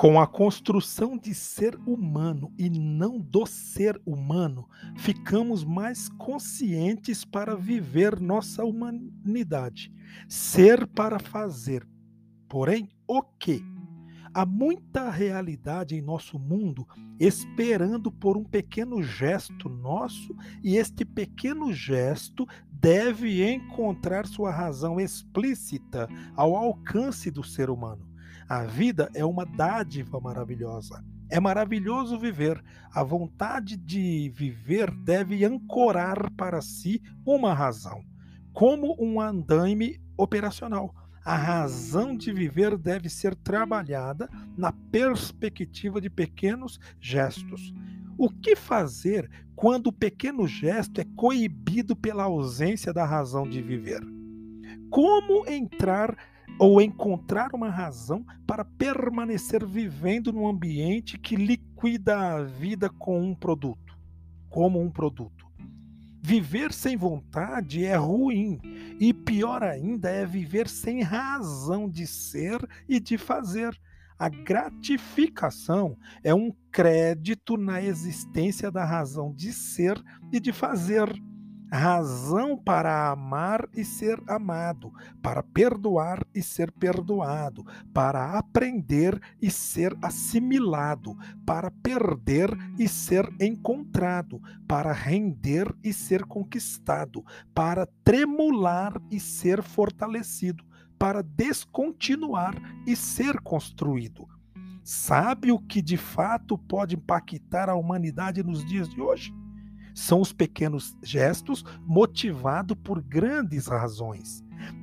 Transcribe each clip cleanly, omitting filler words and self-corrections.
Com a construção de ser humano e não do ser humano, ficamos mais conscientes para viver nossa humanidade. Ser para fazer. Porém, o quê? Há muita realidade em nosso mundo esperando por um pequeno gesto nosso, e este pequeno gesto deve encontrar sua razão explícita ao alcance do ser humano. A vida é uma dádiva maravilhosa. É maravilhoso viver. A vontade de viver deve ancorar para si uma razão, como um andaime operacional. A razão de viver deve ser trabalhada na perspectiva de pequenos gestos. O que fazer quando o pequeno gesto é coibido pela ausência da razão de viver? Como entrar ou encontrar uma razão para permanecer vivendo num ambiente que liquida a vida como um produto. Viver sem vontade é ruim, e pior ainda é viver sem razão de ser e de fazer. A gratificação é um crédito na existência da razão de ser e de fazer. Razão para amar e ser amado, para perdoar e ser perdoado, para aprender e ser assimilado, para perder e ser encontrado, para render e ser conquistado, para tremular e ser fortalecido, para descontinuar e ser construído. Sabe o que de fato pode impactar a humanidade nos dias de hoje? São os pequenos gestos motivados por grandes razões.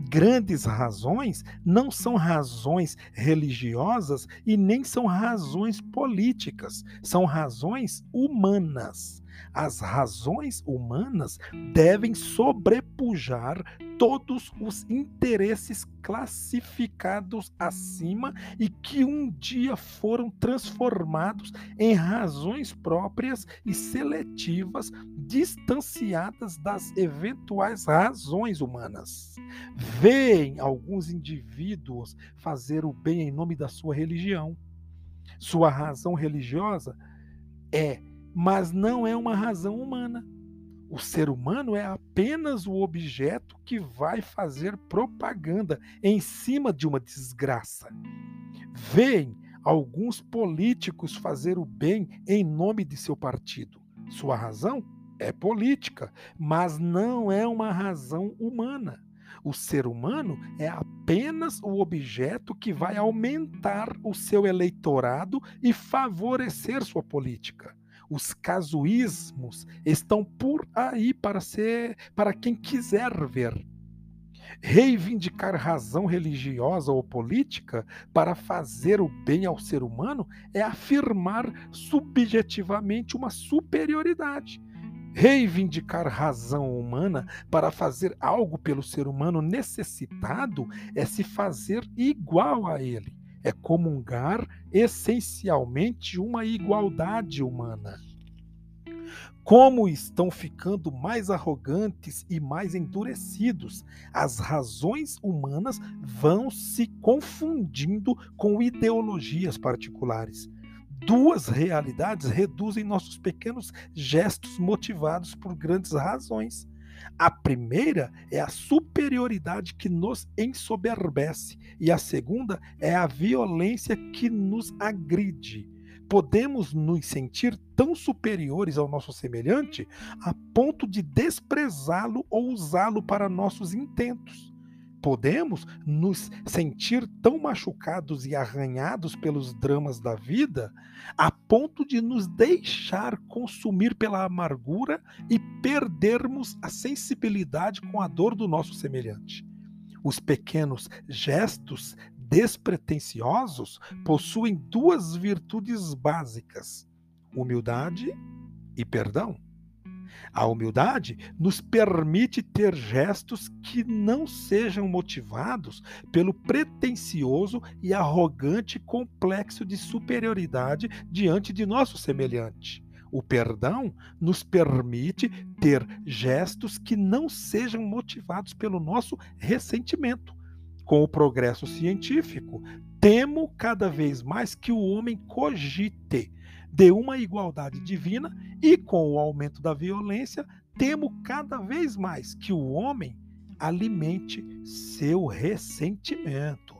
Grandes razões não são razões religiosas e nem são razões políticas, são razões humanas. As razões humanas devem sobrepujar todos os interesses classificados acima e que um dia foram transformados em razões próprias e seletivas, distanciadas das eventuais razões humanas. Veem alguns indivíduos fazer o bem em nome da sua religião. Sua razão religiosa é, mas não é uma razão humana. O ser humano é apenas o objeto que vai fazer propaganda em cima de uma desgraça. Veem alguns políticos fazer o bem em nome de seu partido. Sua razão é política, mas não é uma razão humana. O ser humano é apenas o objeto que vai aumentar o seu eleitorado e favorecer sua política. Os casuísmos estão por aí para quem quiser ver. Reivindicar razão religiosa ou política para fazer o bem ao ser humano é afirmar subjetivamente uma superioridade. Reivindicar razão humana para fazer algo pelo ser humano necessitado é se fazer igual a ele, é comungar essencialmente uma igualdade humana. Como estão ficando mais arrogantes e mais endurecidos, as razões humanas vão se confundindo com ideologias particulares. Duas realidades reduzem nossos pequenos gestos motivados por grandes razões. A primeira é a superioridade que nos ensoberbece, e a segunda é a violência que nos agride. Podemos nos sentir tão superiores ao nosso semelhante a ponto de desprezá-lo ou usá-lo para nossos intentos. Podemos nos sentir tão machucados e arranhados pelos dramas da vida a ponto de nos deixar consumir pela amargura e perdermos a sensibilidade com a dor do nosso semelhante. Os pequenos gestos despretensiosos possuem duas virtudes básicas: humildade e perdão. A humildade nos permite ter gestos que não sejam motivados pelo pretensioso e arrogante complexo de superioridade diante de nosso semelhante. O perdão nos permite ter gestos que não sejam motivados pelo nosso ressentimento. com o progresso científico, temo cada vez mais que o homem cogite de uma igualdade divina e, com o aumento da violência, temo cada vez mais que o homem alimente seu ressentimento.